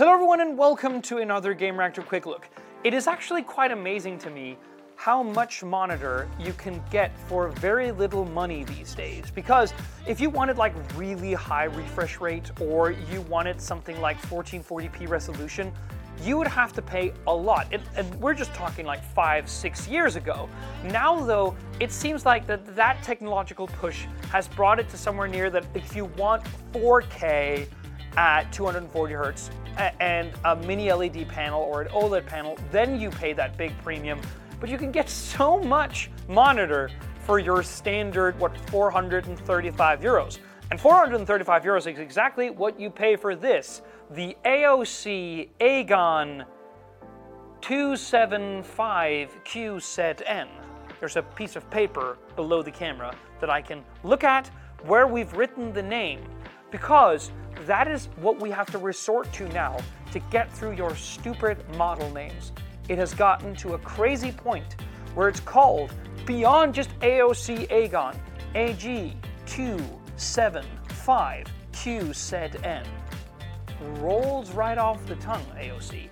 Hello everyone and welcome to another Gamereactor Quick Look. It is actually quite amazing to me how much monitor you can get for very little money these days. Because if you wanted like really high refresh rate or you wanted something like 1440p resolution, you would have to pay a lot. And we're just talking like 5-6 years ago. Now though, it seems like that technological push has brought it to somewhere near that if you want 4K at 240 hertz and a mini LED panel or an OLED panel, then you pay that big premium. But you can get so much monitor for your standard, what, 435 euros. And 435 euros is exactly what you pay for this, the AOC AGON AG275QZN. There's a piece of paper below the camera that I can look at where we've written the name, because that is what we have to resort to now to get through your stupid model names. It has gotten to a crazy point where it's called, beyond just AOC AGON, AG275QZN. Rolls right off the tongue, AOC.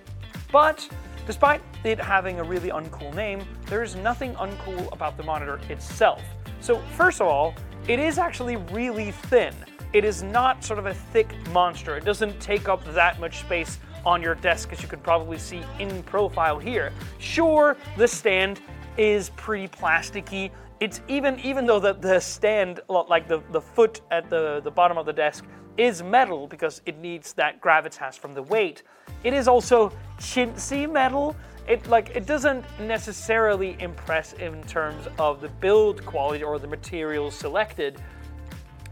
But despite it having a really uncool name, there is nothing uncool about the monitor itself. So first of all, it is actually really thin. It is not sort of a thick monster. It doesn't take up that much space on your desk, as you could probably see in profile here. Sure, the stand is pretty plasticky. It's even though the stand, like the foot at the bottom of the desk, is metal because it needs that gravitas from the weight. It is also chintzy metal. It doesn't necessarily impress in terms of the build quality or the materials selected,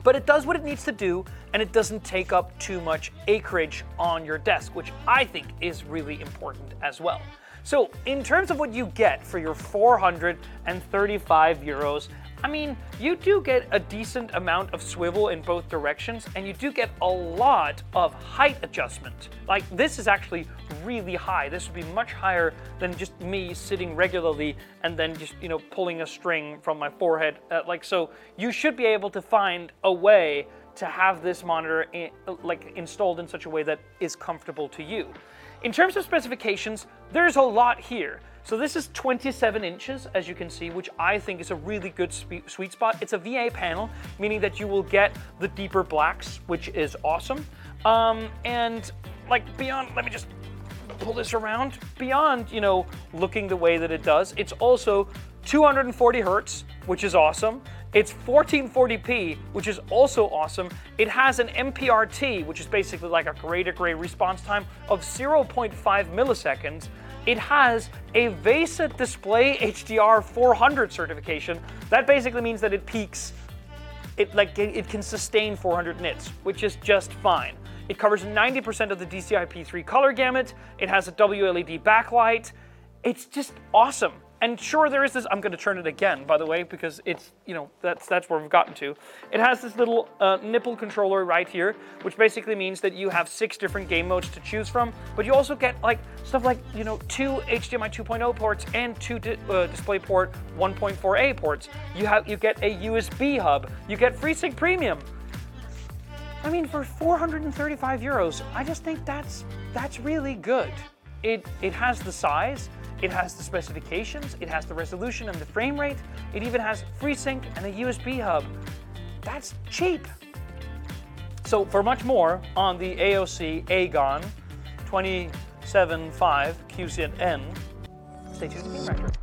but it does what it needs to do, and it doesn't take up too much acreage on your desk, which I think is really important as well. So in terms of what you get for your 435 euros, I mean, you do get a decent amount of swivel in both directions, and you do get a lot of height adjustment. Like, this is actually really high. This would be much higher than just me sitting regularly and then just, you know, pulling a string from my forehead. So you should be able to find a way to have this monitor installed in such a way that is comfortable to you. In terms of specifications, there's a lot here. So this is 27 inches, as you can see, which I think is a really good sweet spot. It's a VA panel, meaning that you will get the deeper blacks, which is awesome. Beyond, let me just pull this around. Beyond, you know, looking the way that it does, it's also 240 hertz, which is awesome. It's 1440p, which is also awesome. It has an MPRT, which is basically like a gray-to-gray response time of 0.5 milliseconds. It has a VESA Display HDR 400 certification. That basically means that it peaks, it can sustain 400 nits, which is just fine. It covers 90% of the DCI-P3 color gamut. It has a WLED backlight. It's just awesome. And sure, there is this, I'm gonna turn it again, by the way, because it's, you know, that's where we've gotten to. It has this little nipple controller right here, which basically means that you have 6 different game modes to choose from, but you also get like stuff like, you know, 2 HDMI 2.0 ports and 2 DisplayPort 1.4a ports. You get a USB hub, you get FreeSync Premium. I mean, for 435 euros, I just think that's really good. It has the size, it has the specifications, it has the resolution and the frame rate, it even has FreeSync and a USB hub. That's cheap. So for much more on the AOC AGON 275QZN, stay tuned to Gamereactor.